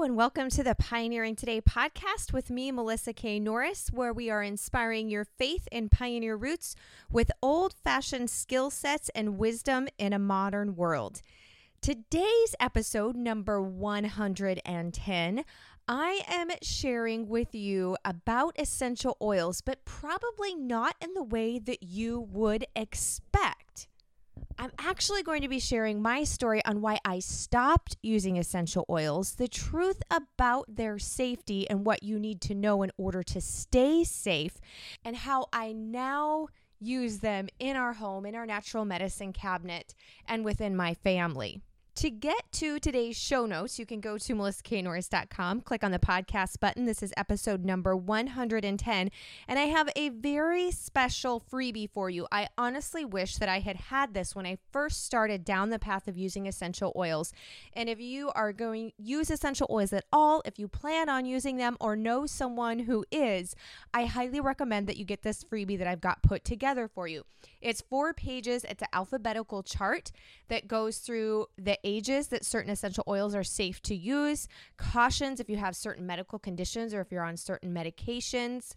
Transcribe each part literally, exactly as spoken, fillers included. Hello and welcome to the Pioneering Today podcast with me, Melissa K. Norris, where we are inspiring your faith in pioneer roots with old-fashioned skill sets and wisdom in a modern world. Today's episode, number one hundred ten, I am sharing with you about essential oils, but probably not in the way that you would expect. I'm actually going to be sharing my story on why I stopped using essential oils, the truth about their safety and what you need to know in order to stay safe, and how I now use them in our home, in our natural medicine cabinet, and within my family. To get to today's show notes, you can go to melissa k norris dot com, click on the podcast button. This is episode number one hundred ten, and I have a very special freebie for you. I honestly wish that I had had this when I first started down the path of using essential oils. And if you are going to use essential oils at all, if you plan on using them or know someone who is, I highly recommend that you get this freebie that I've got put together for you. It's four pages. It's an alphabetical chart that goes through the ages that certain essential oils are safe to use, cautions if you have certain medical conditions or if you're on certain medications,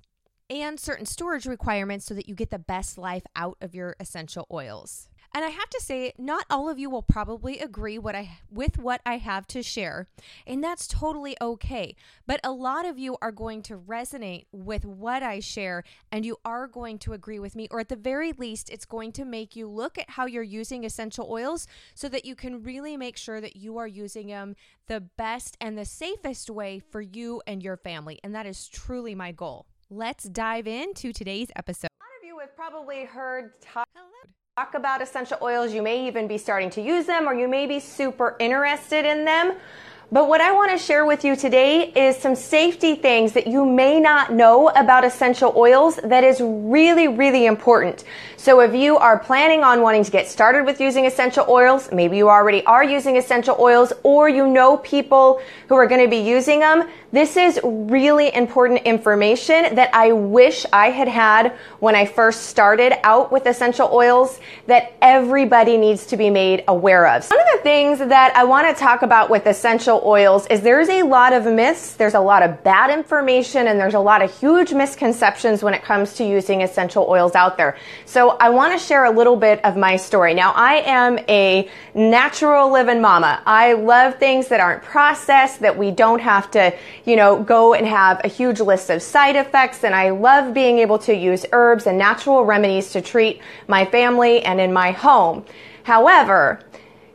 and certain storage requirements so that you get the best life out of your essential oils. And I have to say, not all of you will probably agree what I, with what I have to share, and that's totally okay. But a lot of you are going to resonate with what I share, and you are going to agree with me, or at the very least, it's going to make you look at how you're using essential oils so that you can really make sure that you are using them the best and the safest way for you and your family. And that is truly my goal. Let's dive into today's episode. A lot of you have probably heard talk. Hello. Talk about essential oils. You may even be starting to use them, or you may be super interested in them. But what I want to share with you today is some safety things that you may not know about essential oils that is really, really important. So if you are planning on wanting to get started with using essential oils, maybe you already are using essential oils, or you know people who are going to be using them, this is really important information that I wish I had had when I first started out with essential oils that everybody needs to be made aware of. One of the things that I want to talk about with essential oils is there's a lot of myths, there's a lot of bad information, and there's a lot of huge misconceptions when it comes to using essential oils out there. So I want to share a little bit of my story. Now, I am a natural living mama. I love things that aren't processed, that we don't have to, you know, go and have a huge list of side effects, and I love being able to use herbs and natural remedies to treat my family and in my home. However,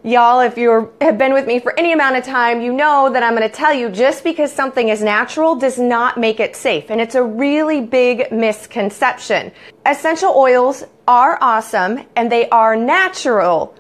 y'all, if you have been with me for any amount of time, you know that I'm going to tell you just because something is natural does not make it safe. And it's a really big misconception. Essential oils are awesome and they are natural,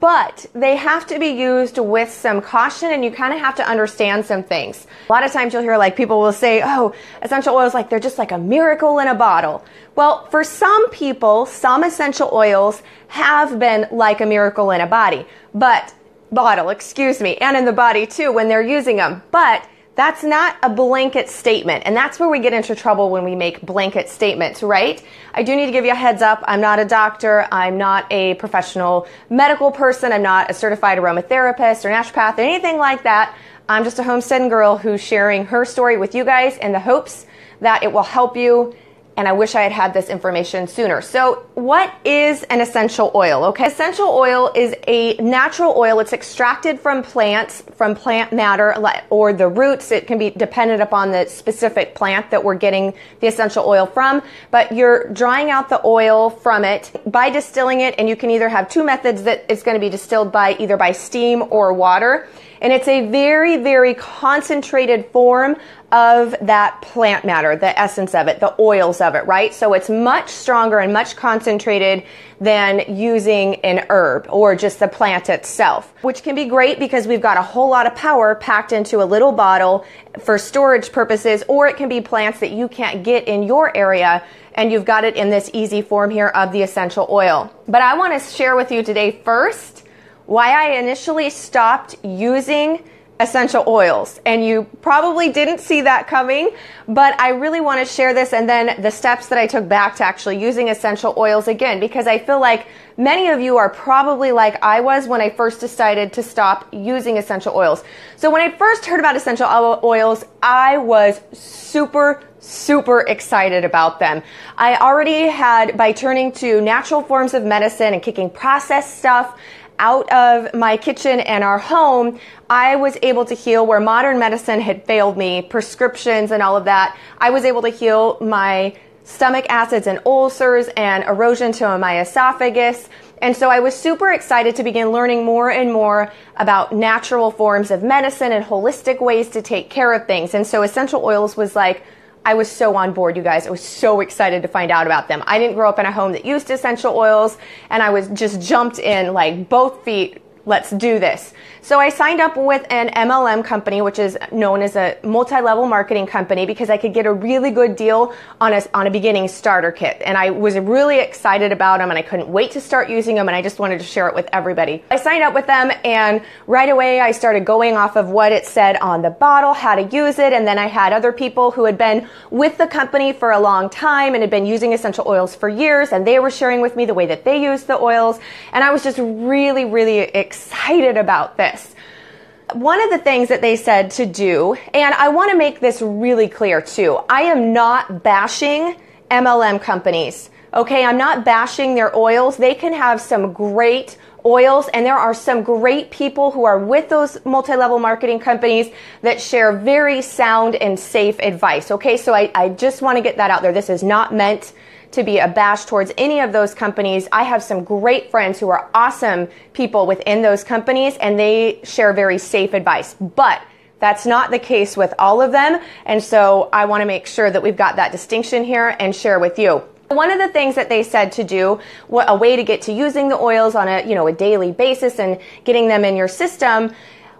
but they have to be used with some caution, and you kind of have to understand some things. A lot of times you'll hear, like, people will say, oh, essential oils, like they're just like a miracle in a bottle. Well, for some people, some essential oils have been like a miracle in a body, but bottle, excuse me, and in the body too when they're using them. But that's not a blanket statement, and that's where we get into trouble when we make blanket statements, right? I do need to give you a heads up. I'm not a doctor. I'm not a professional medical person. I'm not a certified aromatherapist or naturopath or anything like that. I'm just a homesteading girl who's sharing her story with you guys in the hopes that it will help you, and I wish I had had this information sooner. So what is an essential oil? Okay, essential oil is a natural oil. It's extracted from plants, from plant matter or the roots. It can be dependent upon the specific plant that we're getting the essential oil from, but you're drying out the oil from it by distilling it, and you can either have two methods that it's going to be distilled by, either by steam or water. And it's a very, very concentrated form of that plant matter, the essence of it, the oils of it, right? So it's much stronger and much concentrated than using an herb or just the plant itself, which can be great because we've got a whole lot of power packed into a little bottle for storage purposes, or it can be plants that you can't get in your area, and you've got it in this easy form here of the essential oil. But I want to share with you today first why I initially stopped using essential oils. And you probably didn't see that coming, but I really want to share this and then the steps that I took back to actually using essential oils again, because I feel like many of you are probably like I was when I first decided to stop using essential oils. So when I first heard about essential oils, I was super super excited about them. I already had, by turning to natural forms of medicine and kicking processed stuff out of my kitchen and our home, I was able to heal where modern medicine had failed me, prescriptions and all of that. I was able to heal my stomach acids and ulcers and erosion to my esophagus. And so I was super excited to begin learning more and more about natural forms of medicine and holistic ways to take care of things. And so essential oils was like, I was so on board, you guys. I was so excited to find out about them. I didn't grow up in a home that used essential oils, and I was just jumped in like both feet. Let's do this. So I signed up with an M L M company, which is known as a multi-level marketing company, because I could get a really good deal on a, on a beginning starter kit. And I was really excited about them, and I couldn't wait to start using them, and I just wanted to share it with everybody. I signed up with them, and right away I started going off of what it said on the bottle, how to use it, and then I had other people who had been with the company for a long time and had been using essential oils for years, and they were sharing with me the way that they used the oils, and I was just really, really excited. excited about this. One of the things that they said to do, and I want to make this really clear too, I am not bashing M L M companies, okay? I'm not bashing their oils. They can have some great oils, and there are some great people who are with those multi-level marketing companies that share very sound and safe advice, okay? So I, I just want to get that out there. This is not meant to be a bash towards any of those companies. I have some great friends who are awesome people within those companies, and they share very safe advice. But that's not the case with all of them, and so I want to make sure that we've got that distinction here and share with you. One of the things that they said to do, a way to get to using the oils on a, you know, a daily basis and getting them in your system,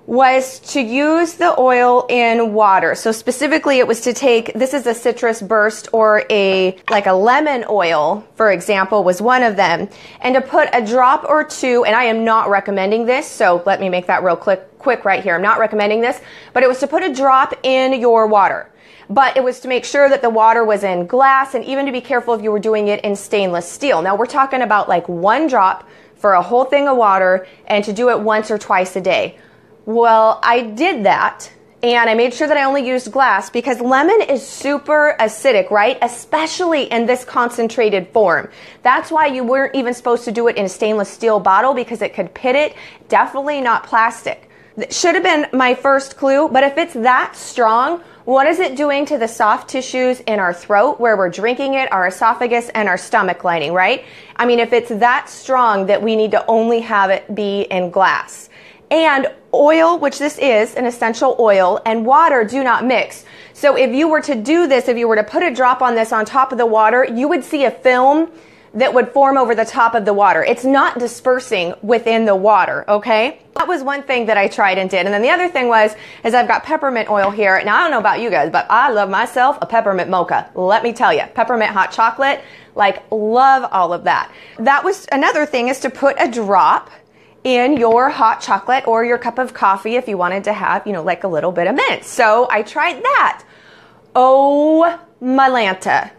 was to use the oil in water. So specifically it was to take, this is a citrus burst or a like a lemon oil, for example, was one of them, and to put a drop or two, and I am not recommending this, so let me make that real quick, quick right here. I'm not recommending this, but it was to put a drop in your water. But it was to make sure that the water was in glass, and even to be careful if you were doing it in stainless steel. Now we're talking about like one drop for a whole thing of water, and to do it once or twice a day. Well, I did that, and I made sure that I only used glass, because lemon is super acidic, right? Especially in this concentrated form. That's why you weren't even supposed to do it in a stainless steel bottle, because it could pit it. Definitely not plastic. That should have been my first clue, but if it's that strong, what is it doing to the soft tissues in our throat where we're drinking it, our esophagus, and our stomach lining, right? I mean, if it's that strong that we need to only have it be in glass. And oil, which this is an essential oil, and water do not mix. So if you were to do this, if you were to put a drop on this on top of the water, you would see a film that would form over the top of the water. It's not dispersing within the water, okay? That was one thing that I tried and did. And then the other thing was, is I've got peppermint oil here. Now, I don't know about you guys, but I love myself a peppermint mocha. Let me tell you, peppermint hot chocolate, like love all of that. That was another thing, is to put a drop in your hot chocolate or your cup of coffee if you wanted to have, you know, like a little bit of mint. So I tried that. Oh, my Lanta.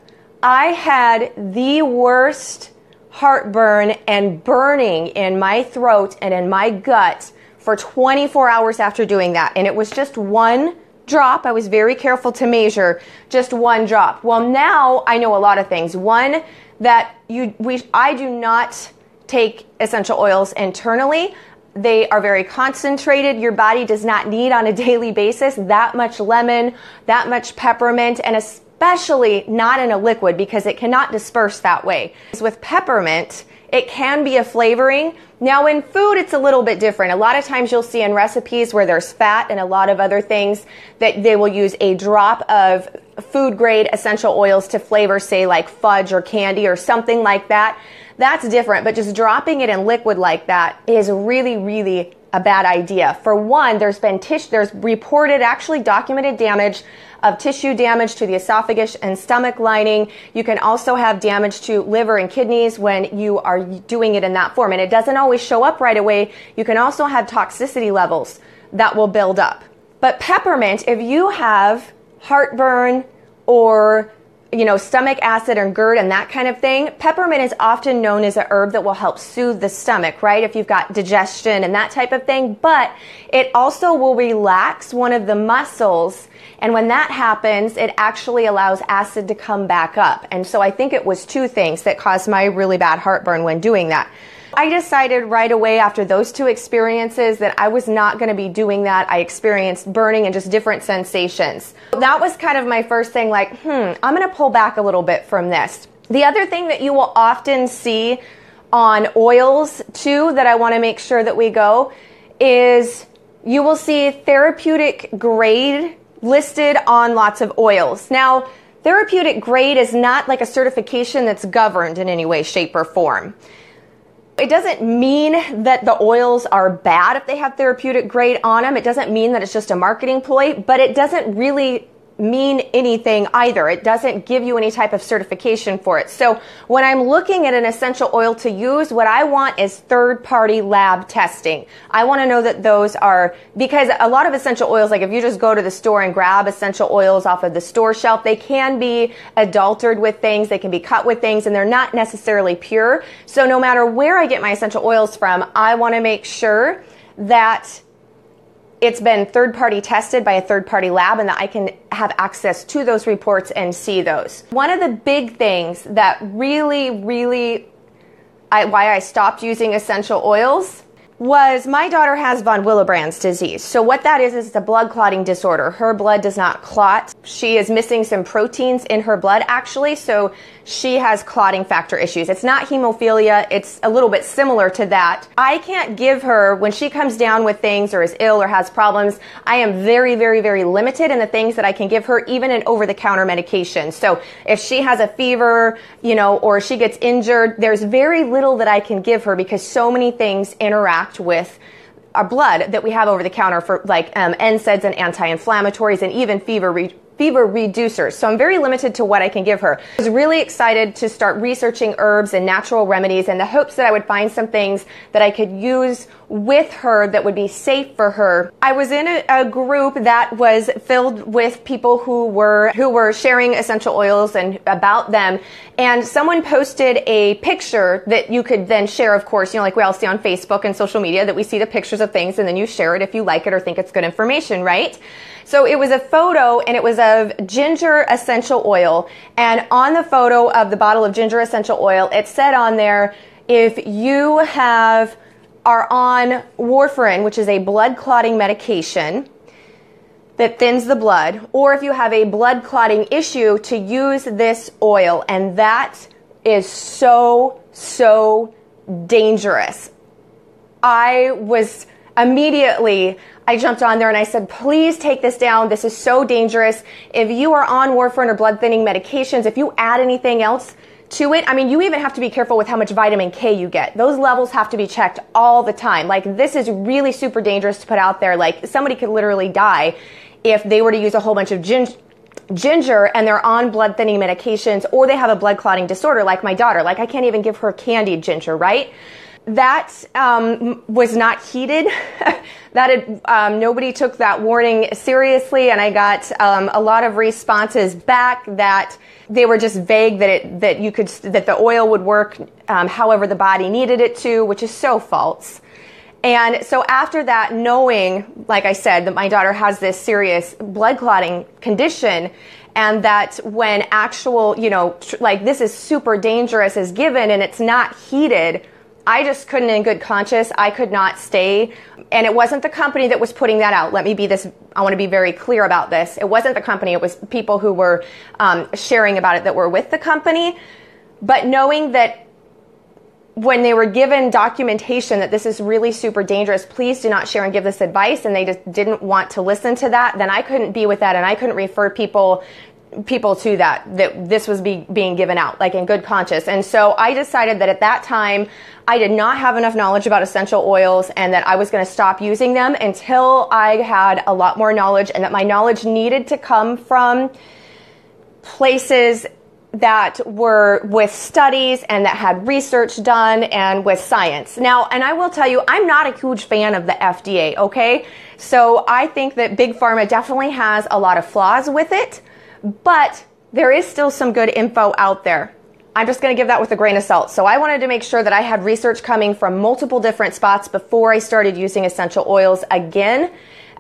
I had the worst heartburn and burning in my throat and in my gut for twenty-four hours after doing that. And it was just one drop. I was very careful to measure just one drop. Well, now I know a lot of things. One, that you, we, I do not take essential oils internally. They are very concentrated. Your body does not need on a daily basis that much lemon, that much peppermint, and especially not in a liquid, because it cannot disperse that way. With peppermint, it can be a flavoring. Now in food, it's a little bit different. A lot of times you'll see in recipes where there's fat and a lot of other things that they will use a drop of food grade essential oils to flavor, say like fudge or candy or something like that. That's different, but just dropping it in liquid like that is really, really a bad idea. For one, there's been tissue, there's reported, actually documented damage of tissue damage to the esophagus and stomach lining. You can also have damage to liver and kidneys when you are doing it in that form. And it doesn't always show up right away. You can also have toxicity levels that will build up. But peppermint, if you have heartburn or you know, stomach acid and GERD and that kind of thing, peppermint is often known as a herb that will help soothe the stomach, right? If you've got digestion and that type of thing, but it also will relax one of the muscles. And when that happens, it actually allows acid to come back up. And so I think it was two things that caused my really bad heartburn when doing that. I decided right away after those two experiences that I was not going to be doing that. I experienced burning and just different sensations. That was kind of my first thing, like, hmm, I'm going to pull back a little bit from this. The other thing that you will often see on oils too that I want to make sure that we go is you will see therapeutic grade listed on lots of oils. Now, therapeutic grade is not like a certification that's governed in any way, shape, or form. It doesn't mean that the oils are bad if they have therapeutic grade on them. It doesn't mean that it's just a marketing ploy, but it doesn't really mean anything either. It doesn't give you any type of certification for it. So when I'm looking at an essential oil to use, what I want is third-party lab testing. I want to know that those are, because a lot of essential oils, like if you just go to the store and grab essential oils off of the store shelf, they can be adulterated with things, they can be cut with things, and they're not necessarily pure. So no matter where I get my essential oils from, I want to make sure that it's been third-party tested by a third-party lab and that I can have access to those reports and see those. One of the big things that really, really, I, why I stopped using essential oils was my daughter has Von Willebrand's disease. So what that is, is it's a blood clotting disorder. Her blood does not clot. She is missing some proteins in her blood, actually, so she has clotting factor issues. It's not hemophilia. It's a little bit similar to that. I can't give her, when she comes down with things or is ill or has problems, I am very, very, very limited in the things that I can give her, even in over-the-counter medication. So if she has a fever, you know, or she gets injured, there's very little that I can give her because so many things interact with our blood that we have over the counter for like um, N SAIDs and anti-inflammatories and even fever re fever reducers. So I'm very limited to what I can give her. I was really excited to start researching herbs and natural remedies in the hopes that I would find some things that I could use with her that would be safe for her. I was in a, a group that was filled with people who were who were sharing essential oils and about them, and someone posted a picture that you could then share, of course, you know, like we all see on Facebook and social media that we see the pictures of things and then you share it if you like it or think it's good information, right? So it was a photo and it was of ginger essential oil, and on the photo of the bottle of ginger essential oil, it said on there, if you have are on warfarin, which is a blood clotting medication that thins the blood, or if you have a blood clotting issue, to use this oil. And that is so, so dangerous. I was immediately, I jumped on there and I said, please take this down. This is so dangerous. If you are on warfarin or blood thinning medications, if you add anything else to it, I mean, you even have to be careful with how much vitamin K you get. Those levels have to be checked all the time. Like, this is really super dangerous to put out there. Like, somebody could literally die if they were to use a whole bunch of ginger ginger and they're on blood thinning medications or they have a blood clotting disorder like my daughter. Like, I can't even give her candied ginger, right? That um, was not heeded. That had, um, nobody took that warning seriously, and I got um, a lot of responses back that they were just vague that it that you could that the oil would work um, however the body needed it to, which is so false. And so after that, knowing, like I said, that my daughter has this serious blood clotting condition, and that when actual, you know, tr like this is super dangerous is given and it's not heeded, I just couldn't in good conscience, I could not stay. And it wasn't the company that was putting that out. Let me be this, I want to be very clear about this. It wasn't the company, it was people who were um, sharing about it that were with the company. But knowing that when they were given documentation that this is really super dangerous, please do not share and give this advice, and they just didn't want to listen to that, then I couldn't be with that and I couldn't refer people people to that, that this was be, being given out, like in good conscience. And so I decided that at that time, I did not have enough knowledge about essential oils and that I was going to stop using them until I had a lot more knowledge, and that my knowledge needed to come from places that were with studies and that had research done and with science. Now, and I will tell you, I'm not a huge fan of the F D A, okay? So I think that Big Pharma definitely has a lot of flaws with it, but there is still some good info out there. I'm just going to give that with a grain of salt. So I wanted to make sure that I had research coming from multiple different spots before I started using essential oils again.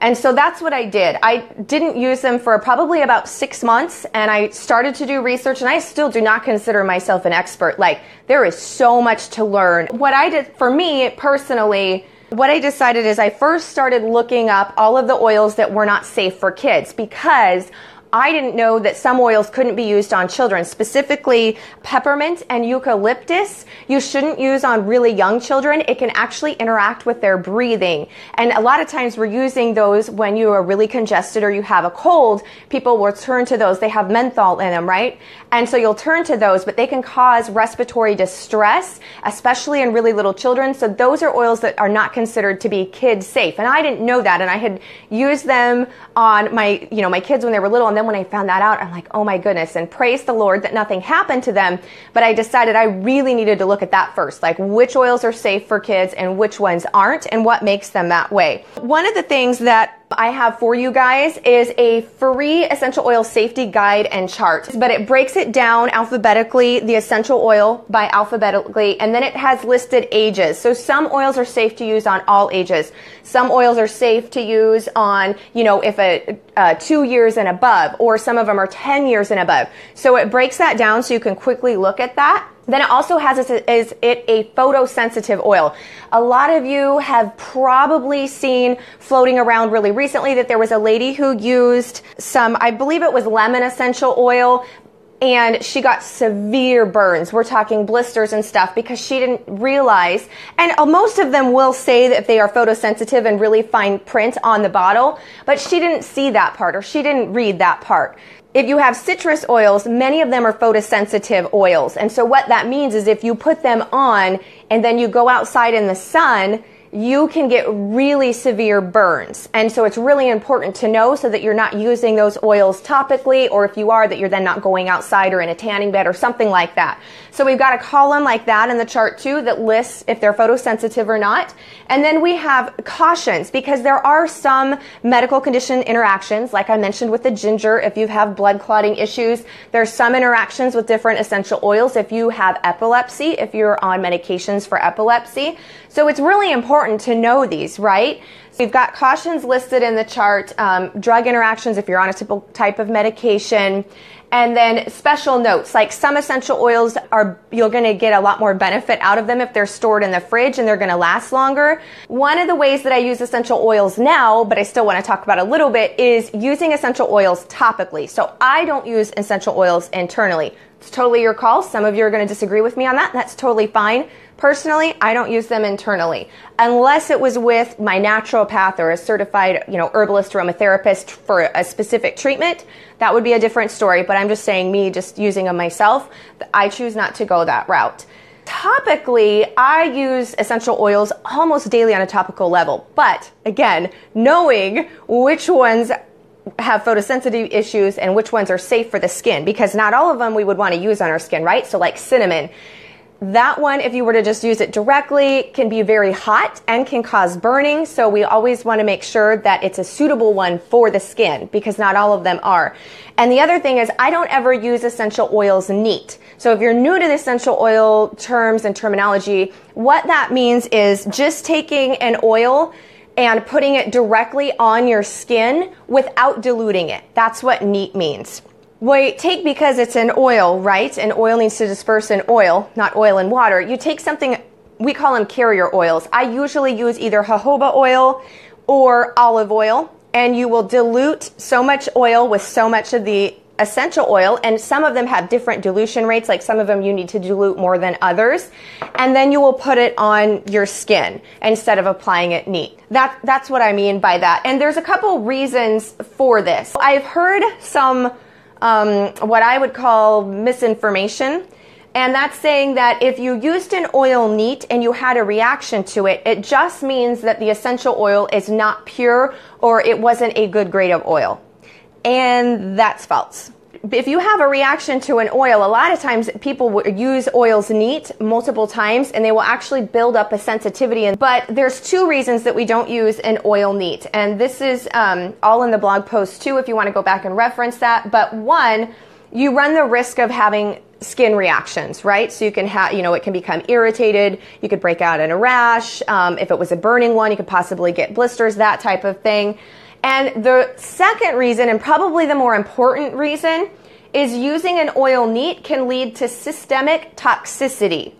And so that's what I did. I didn't use them for probably about six months, and I started to do research, and I still do not consider myself an expert. Like, there is so much to learn. What I did for me personally, what I decided is I first started looking up all of the oils that were not safe for kids, because I didn't know that some oils couldn't be used on children, specifically peppermint and eucalyptus. You shouldn't use on really young children. It can actually interact with their breathing. And a lot of times we're using those when you are really congested or you have a cold. People will turn to those. They have menthol in them, right? And so you'll turn to those, but they can cause respiratory distress, especially in really little children. So those are oils that are not considered to be kid safe. And I didn't know that. And I had used them on my, you know, my kids when they were little. And then when I found that out, I'm like, oh my goodness, and praise the Lord that nothing happened to them. But I decided I really needed to look at that first, like which oils are safe for kids and which ones aren't and what makes them that way. One of the things that I have for you guys is a free essential oil safety guide and chart, but it breaks it down alphabetically, the essential oil by alphabetically, and then it has listed ages. So some oils are safe to use on all ages. Some oils are safe to use on, you know, if a uh, two years and above, or some of them are ten years and above. So it breaks that down so you can quickly look at that. Then it also has, is it a photosensitive oil? A lot of you have probably seen floating around really recently that there was a lady who used some, I believe it was lemon essential oil, and she got severe burns. We're talking blisters and stuff because she didn't realize, and most of them will say that they are photosensitive and really fine print on the bottle, but she didn't see that part, or she didn't read that part. If you have citrus oils, many of them are photosensitive oils. And so what that means is if you put them on and then you go outside in the sun, you can get really severe burns. And so it's really important to know so that you're not using those oils topically, or if you are, that you're then not going outside or in a tanning bed or something like that. So we've got a column like that in the chart too that lists if they're photosensitive or not. And then we have cautions, because there are some medical condition interactions, like I mentioned with the ginger, if you have blood clotting issues. There's some interactions with different essential oils if you have epilepsy, if you're on medications for epilepsy. So it's really important to know these, right? So we've got cautions listed in the chart, um, drug interactions if you're on a typical type of medication, and then special notes, like some essential oils are, you're going to get a lot more benefit out of them if they're stored in the fridge and they're going to last longer. One of the ways that I use essential oils now, but I still want to talk about a little bit, is using essential oils topically. So I don't use essential oils internally. It's totally your call. Some of you are going to disagree with me on that. That's totally fine. Personally, I don't use them internally unless it was with my naturopath or a certified, you know, herbalist, aromatherapist for a specific treatment. That would be a different story, but I'm just saying me just using them myself, I choose not to go that route. Topically, I use essential oils almost daily on a topical level, but again, knowing which ones have photosensitive issues and which ones are safe for the skin, because not all of them we would want to use on our skin, right? So like cinnamon. That one, if you were to just use it directly, can be very hot and can cause burning. So we always want to make sure that it's a suitable one for the skin, because not all of them are. And the other thing is, I don't ever use essential oils neat. So if you're new to the essential oil terms and terminology, what that means is just taking an oil and putting it directly on your skin without diluting it. That's what neat means. Well, you take, because it's an oil, right? And oil needs to disperse in oil, not oil and water. You take something, we call them carrier oils. I usually use either jojoba oil or olive oil, and you will dilute so much oil with so much of the essential oil, and some of them have different dilution rates, like some of them you need to dilute more than others, and then you will put it on your skin instead of applying it neat. That, that's what I mean by that. And there's a couple reasons for this. I've heard some Um, what I would call misinformation. And that's saying that if you used an oil neat and you had a reaction to it, it just means that the essential oil is not pure or it wasn't a good grade of oil. And that's false. if you have a reaction to an oil, a lot of times people will use oils neat multiple times and they will actually build up a sensitivity. But there's two reasons that we don't use an oil neat. And this is um, all in the blog post too, if you want to go back and reference that. But one, you run the risk of having skin reactions, right? So you can have, you know, it can become irritated. You could break out in a rash. Um, if it was a burning one, you could possibly get blisters, that type of thing. And the second reason, and probably the more important reason, is using an oil neat can lead to systemic toxicity.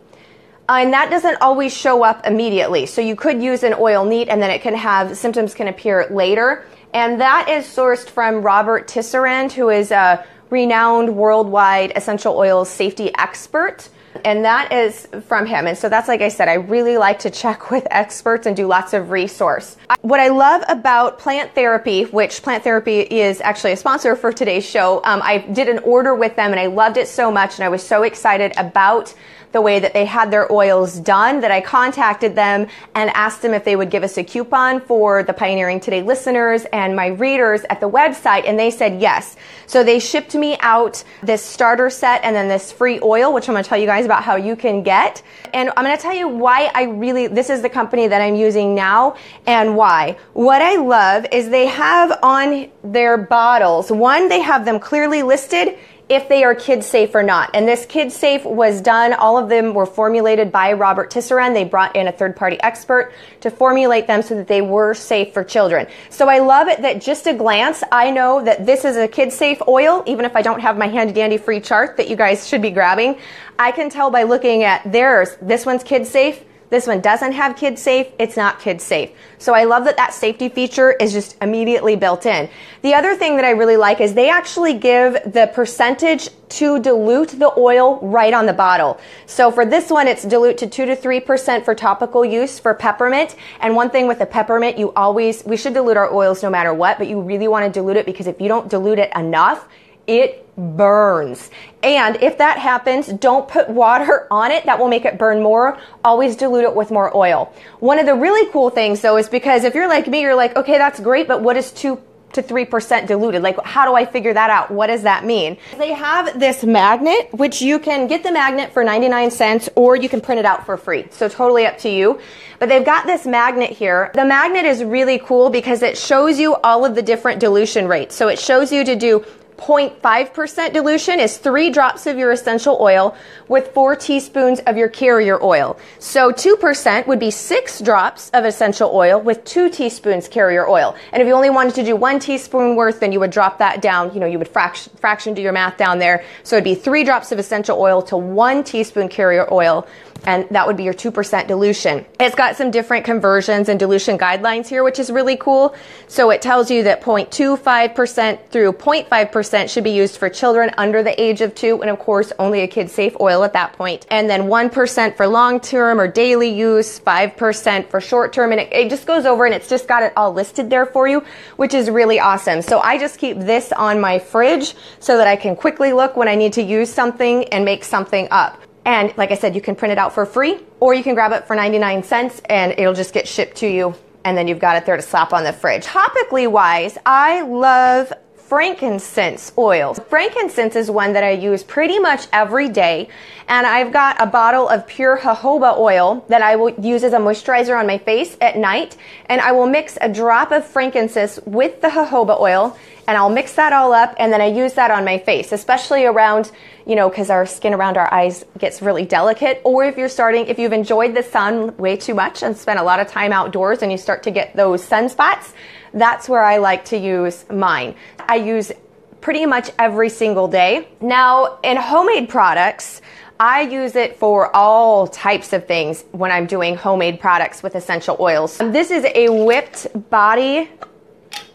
Uh, and that doesn't always show up immediately. So you could use an oil neat and then it can have, symptoms can appear later. And that is sourced from Robert Tisserand, who is a renowned worldwide essential oils safety expert. And that is from him. And so that's, like I said, I really like to check with experts and do lots of resource. What I love about Plant Therapy, which Plant Therapy is actually a sponsor for today's show, um, I did an order with them and I loved it so much. And I was so excited about the way that they had their oils done that I contacted them and asked them if they would give us a coupon for the Pioneering Today listeners and my readers at the website, and they said yes. So they shipped me out this starter set and then this free oil, which I'm going to tell you guys about how you can get. And I'm going to tell you why I really, this is the company that I'm using now and why. What I love is they have on their bottles, one, they have them clearly listed if they are kid safe or not. And this kid safe was done, all of them were formulated by Robert Tisserand. They brought in a third party expert to formulate them so that they were safe for children. So I love it that just a glance, I know that this is a kid safe oil, even if I don't have my handy dandy free chart that you guys should be grabbing. I can tell by looking at theirs, this one's kid safe, this one doesn't have kid safe, it's not kid safe. So I love that that safety feature is just immediately built in. The other thing that I really like is they actually give the percentage to dilute the oil right on the bottle. So for this one, it's dilute to two to three percent for topical use for peppermint. And one thing with the peppermint, you always, we should dilute our oils no matter what, but you really want to dilute it because if you don't dilute it enough, it burns. And if that happens, don't put water on it. That will make it burn more. Always dilute it with more oil. One of the really cool things though is because if you're like me, you're like, okay, that's great, but what is two to three percent diluted? Like, how do I figure that out? What does that mean? They have this magnet, which you can get the magnet for ninety-nine cents or you can print it out for free. So totally up to you. But they've got this magnet here. The magnet is really cool because it shows you all of the different dilution rates. So it shows you to do zero point five percent dilution is three drops of your essential oil with four teaspoons of your carrier oil. So two percent would be six drops of essential oil with two teaspoons carrier oil. And if you only wanted to do one teaspoon worth, then you would drop that down. You know, you would fraction, fraction do your math down there. So it'd be three drops of essential oil to one teaspoon carrier oil. And that would be your two percent dilution. It's got some different conversions and dilution guidelines here, which is really cool. So it tells you that zero point two five percent through zero point five percent should be used for children under the age of two. And of course, only a kid safe oil at that point. And then one percent for long-term or daily use, five percent for short-term. And it, it just goes over and it's just got it all listed there for you, which is really awesome. So I just keep this on my fridge so that I can quickly look when I need to use something and make something up. And like I said, you can print it out for free or you can grab it for ninety-nine cents and it'll just get shipped to you. And then you've got it there to slap on the fridge. Topically wise, I love frankincense oils. Frankincense is one that I use pretty much every day. And I've got a bottle of pure jojoba oil that I will use as a moisturizer on my face at night. And I will mix a drop of frankincense with the jojoba oil and I'll mix that all up and then I use that on my face, especially around, you know, because our skin around our eyes gets really delicate. Or if you're starting, if you've enjoyed the sun way too much and spent a lot of time outdoors and you start to get those sunspots, that's where I like to use mine. I use pretty much every single day. Now, in homemade products, I use it for all types of things when I'm doing homemade products with essential oils. This is a whipped body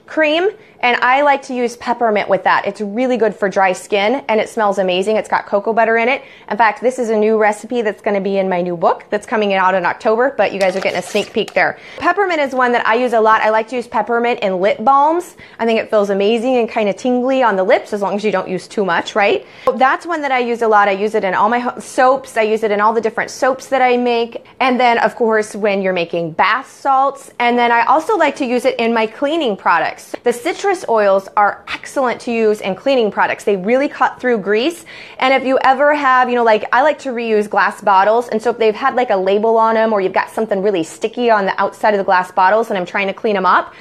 cream, and I like to use peppermint with that. It's really good for dry skin, and it smells amazing. It's got cocoa butter in it. In fact, this is a new recipe that's going to be in my new book that's coming out in October, but you guys are getting a sneak peek there. Peppermint is one that I use a lot. I like to use peppermint in lip balms. I think it feels amazing and kind of tingly on the lips, as long as you don't use too much, right? That's one that I use a lot. I use it in all my soaps. I use it in all the different soaps that I make. And then, of course, when you're making bath salts. And then I also like to use it in my cleaning products. The citrus citrus oils are excellent to use in cleaning products. They really cut through grease. And if you ever have, you know, like I like to reuse glass bottles. And so if they've had like a label on them or you've got something really sticky on the outside of the glass bottles and I'm trying to clean them up,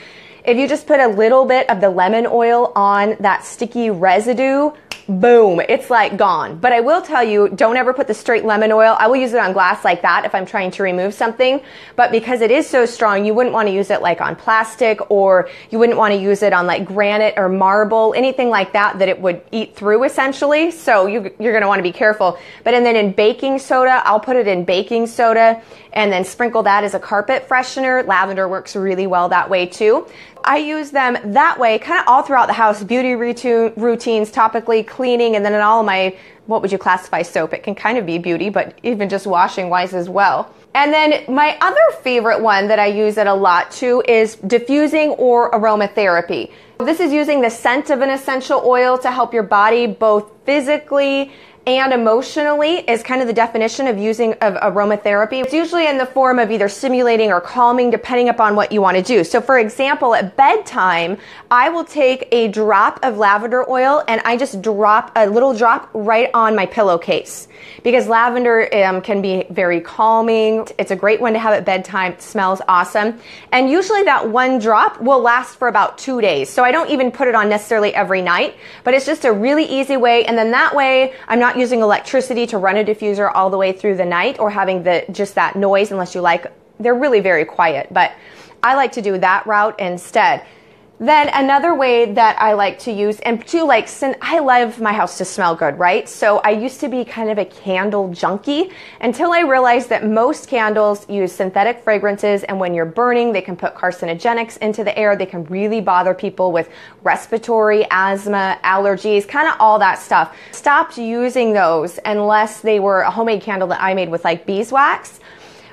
if you just put a little bit of the lemon oil on that sticky residue, boom, it's like gone. But I will tell you, don't ever put the straight lemon oil. I will use it on glass like that if I'm trying to remove something. But because it is so strong, you wouldn't want to use it like on plastic, or you wouldn't want to use it on like granite or marble, anything like that that it would eat through essentially. So you, you're going to want to be careful. But and then in baking soda, I'll put it in baking soda and then sprinkle that as a carpet freshener. Lavender works really well that way too. I use them that way kind of all throughout the house, beauty routines, topically, cleaning, and then in all of my, what would you classify soap? It can kind of be beauty, but even just washing wise as well. And then my other favorite one that I use it a lot too is diffusing or aromatherapy. This is using the scent of an essential oil to help your body both physically and emotionally is kind of the definition of using of aromatherapy. It's usually in the form of either stimulating or calming, depending upon what you want to do. So for example, at bedtime, I will take a drop of lavender oil and I just drop a little drop right on my pillowcase, because lavender um, can be very calming. It's a great one to have at bedtime. It smells awesome. And usually that one drop will last for about two days. So I don't even put it on necessarily every night, but it's just a really easy way. And then that way I'm not using electricity to run a diffuser all the way through the night, or having the just that noise, unless you like, they're really very quiet, but I like to do that route instead. Then another way that I like to use, and to like, since I love my house to smell good, right? So I used to be kind of a candle junkie until I realized that most candles use synthetic fragrances, and when you're burning, they can put carcinogenics into the air. They can really bother people with respiratory, asthma, allergies, kind of all that stuff. Stopped using those unless they were a homemade candle that I made with like beeswax.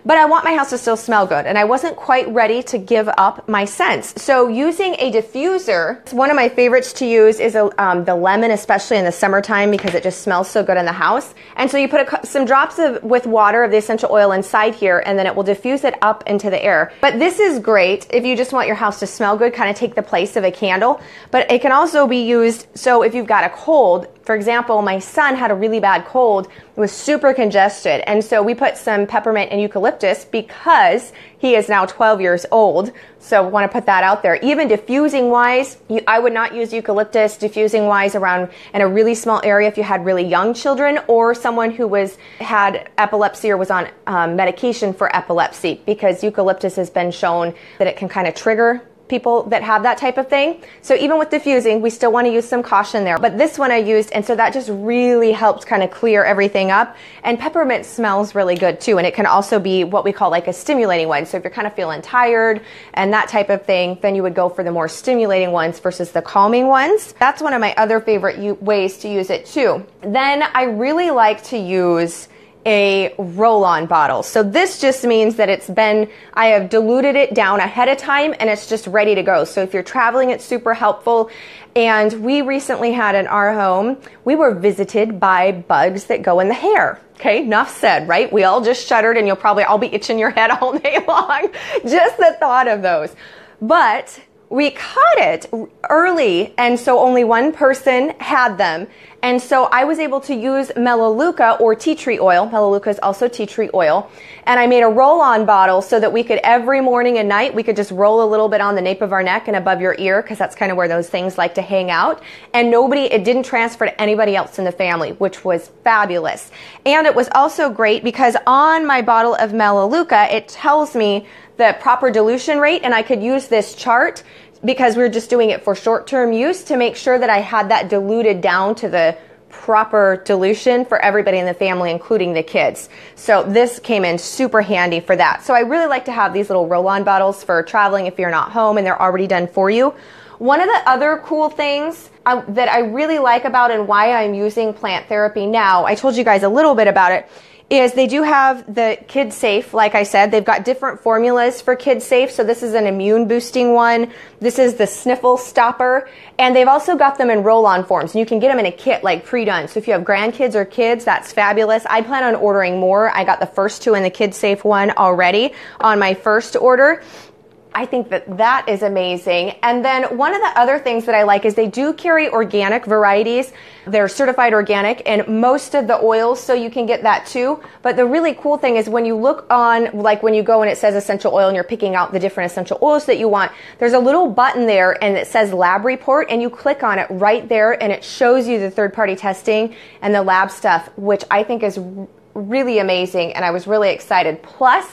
But I want my house to still smell good, and I wasn't quite ready to give up my scents. So using a diffuser, one of my favorites to use is a, um, the lemon, especially in the summertime, because it just smells so good in the house. And so you put a, some drops of with water of the essential oil inside here, and then it will diffuse it up into the air. But this is great if you just want your house to smell good, kind of take the place of a candle. But it can also be used, so if you've got a cold, for example, my son had a really bad cold, it was super congested, and so we put some peppermint and eucalyptus, because he is now twelve years old, so want to put that out there. Even diffusing wise, you, I would not use eucalyptus diffusing wise around in a really small area if you had really young children or someone who was had epilepsy or was on um, medication for epilepsy, because eucalyptus has been shown that it can kind of trigger people that have that type of thing. So even with diffusing, we still want to use some caution there. But this one I used, and so that just really helped kind of clear everything up. And peppermint smells really good too, and it can also be what we call like a stimulating one. So if you're kind of feeling tired and that type of thing, then you would go for the more stimulating ones versus the calming ones. That's one of my other favorite ways to use it too. Then I really like to use a roll-on bottle. So this just means that it's been, I have diluted it down ahead of time and it's just ready to go. So if you're traveling, it's super helpful. And we recently had in our home, we were visited by bugs that go in the hair. Okay, enough said, right? We all just shuddered, and you'll probably all be itching your head all day long. Just the thought of those. But we caught it early, and so only one person had them. And so I was able to use Melaleuca or tea tree oil. Melaleuca is also tea tree oil. And I made a roll-on bottle so that we could every morning and night, we could just roll a little bit on the nape of our neck and above your ear, because that's kind of where those things like to hang out. And nobody, it didn't transfer to anybody else in the family, which was fabulous. And it was also great because on my bottle of Melaleuca, it tells me the proper dilution rate, and I could use this chart because we were just doing it for short-term use to make sure that I had that diluted down to the proper dilution for everybody in the family, including the kids. So this came in super handy for that. So I really like to have these little roll-on bottles for traveling if you're not home and they're already done for you. One of the other cool things I, that I really like about and why I'm using Plant Therapy now, I told you guys a little bit about it, is they do have the Kid Safe, like I said. They've got different formulas for Kid Safe. So this is an immune boosting one. This is the sniffle stopper. And they've also got them in roll-on forms. And you can get them in a kit, like pre-done. So if you have grandkids or kids, that's fabulous. I plan on ordering more. I got the first two in the Kid Safe one already on my first order. I think that that is amazing. And then one of the other things that I like is they do carry organic varieties. They're certified organic in most of the oils, so you can get that too. But the really cool thing is when you look on, like when you go and it says essential oil and you're picking out the different essential oils that you want, there's a little button there and it says lab report, and you click on it right there and it shows you the third-party testing and the lab stuff, which I think is really amazing, and I was really excited. Plus,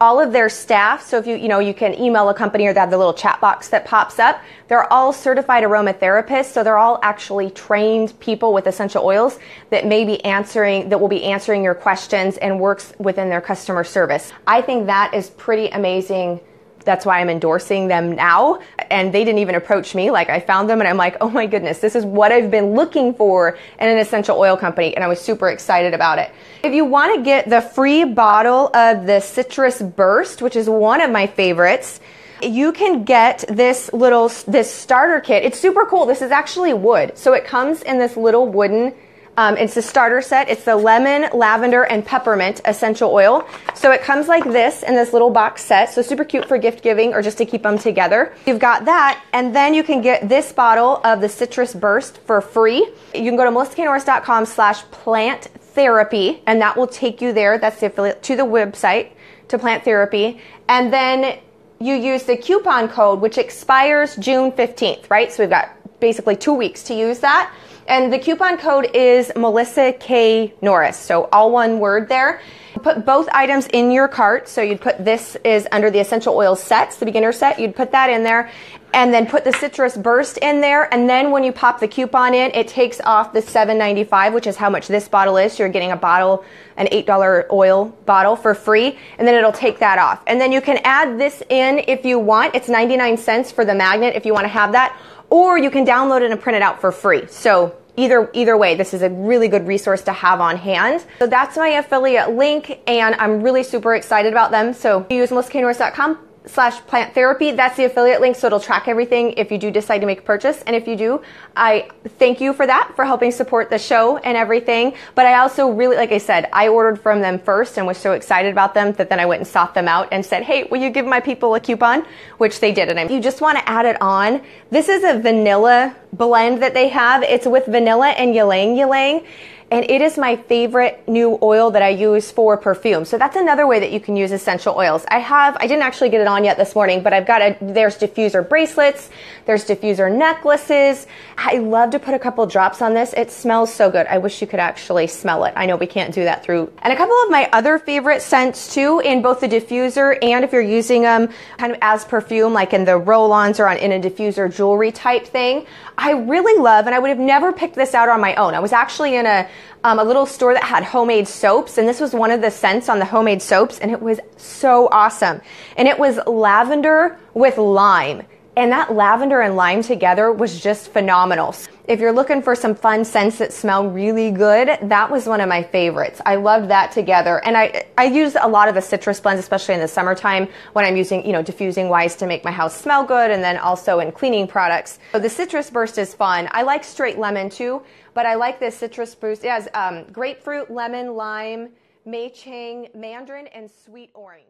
all of their staff, so if you, you know, you can email a company or they have the little chat box that pops up, they're all certified aromatherapists, so they're all actually trained people with essential oils that may be answering, that will be answering your questions and works within their customer service. I think that is pretty amazing. That's why I'm endorsing them now. And they didn't even approach me. Like, I found them and I'm like, oh my goodness, this is what I've been looking for in an essential oil company. And I was super excited about it. If you want to get the free bottle of the Citrus Burst, which is one of my favorites, you can get this little, this starter kit. It's super cool. This is actually wood. So it comes in this little wooden, um, it's the starter set. It's the lemon, lavender, and peppermint essential oil. So it comes like this in this little box set. So super cute for gift giving or just to keep them together. You've got that. And then you can get this bottle of the Citrus Burst for free. You can go to melissa k norris dot com slash plant therapy, and that will take you there. That's the affiliate to the website, to Plant Therapy. And then you use the coupon code, which expires June fifteenth, right? So we've got basically two weeks to use that. And the coupon code is Melissa K. Norris. So all one word there. Put both items in your cart. So you'd put, this is under the essential oil sets, the beginner set. You'd put that in there and then put the Citrus Burst in there. And then when you pop the coupon in, it takes off the seven ninety-five, which is how much this bottle is. So you're getting a bottle, an eight dollar oil bottle for free. And then it'll take that off. And then you can add this in if you want. It's ninety-nine cents for the magnet if you want to have that. Or you can download it and print it out for free. So either either way, this is a really good resource to have on hand. So that's my affiliate link, and I'm really super excited about them. So you use melissa k norris dot com slash plant therapy. That's the affiliate link, so it'll track everything if you do decide to make a purchase. And if you do, I thank you for that, for helping support the show and everything. But I also really, like I said, I ordered from them first and was so excited about them that then I went and sought them out and said, hey, will you give my people a coupon? Which they did. And if you just want to add it on, this is a vanilla blend that they have. It's with vanilla and ylang ylang. And it is my favorite new oil that I use for perfume. So that's another way that you can use essential oils. I have, I didn't actually get it on yet this morning, but I've got a, there's diffuser bracelets, there's diffuser necklaces. I love to put a couple drops on this. It smells so good. I wish you could actually smell it. I know we can't do that through. And a couple of my other favorite scents too, in both the diffuser and if you're using them kind of as perfume, like in the roll-ons or on, in a diffuser jewelry type thing, I really love, and I would have never picked this out on my own. I was actually in a Um, a little store that had homemade soaps, and this was one of the scents on the homemade soaps, and it was so awesome. And it was lavender with lime, and that lavender and lime together was just phenomenal. If you're looking for some fun scents that smell really good, that was one of my favorites. I loved that together. And I, I use a lot of the citrus blends, especially in the summertime when I'm using, you know, diffusing wise to make my house smell good, and then also in cleaning products. So the Citrus Burst is fun. I like straight lemon too, but I like this Citrus Burst. It has um, grapefruit, lemon, lime, mei cheng, mandarin, and sweet orange.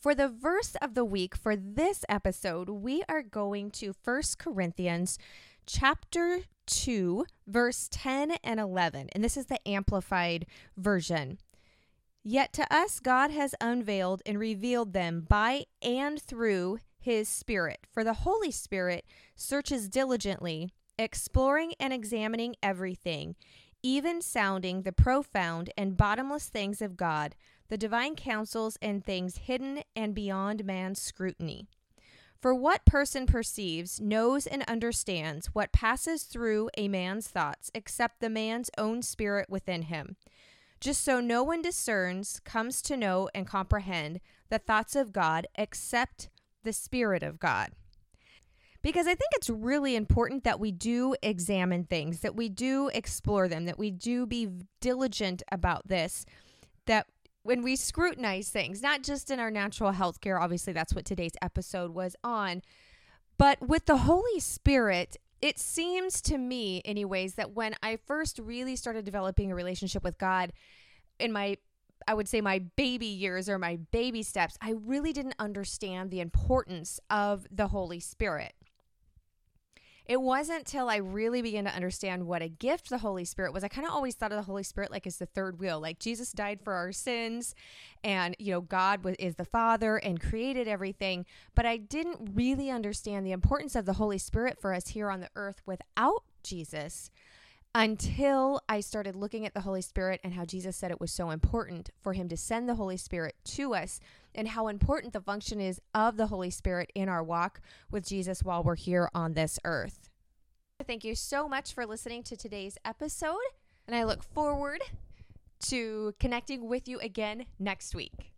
For the verse of the week for this episode, we are going to First Corinthians chapter two, verse ten and eleven. And this is the Amplified Version. Yet to us, God has unveiled and revealed them by and through his Spirit. For the Holy Spirit searches diligently, exploring and examining everything, even sounding the profound and bottomless things of God, the divine counsels and things hidden and beyond man's scrutiny. For what person perceives, knows, and understands what passes through a man's thoughts except the man's own spirit within him? Just so no one discerns, comes to know, and comprehend the thoughts of God except the Spirit of God. Because I think it's really important that we do examine things, that we do explore them, that we do be diligent about this, that when we scrutinize things, not just in our natural healthcare, obviously that's what today's episode was on, but with the Holy Spirit, it seems to me anyways that when I first really started developing a relationship with God in my I would say my baby years or my baby steps, I really didn't understand the importance of the Holy Spirit. It wasn't till I really began to understand what a gift the Holy Spirit was. I kind of always thought of the Holy Spirit like as the third wheel, like Jesus died for our sins and, you know, God was, is the Father and created everything. But I didn't really understand the importance of the Holy Spirit for us here on the earth without Jesus until I started looking at the Holy Spirit and how Jesus said it was so important for him to send the Holy Spirit to us and how important the function is of the Holy Spirit in our walk with Jesus while we're here on this earth. Thank you so much for listening to today's episode, and I look forward to connecting with you again next week.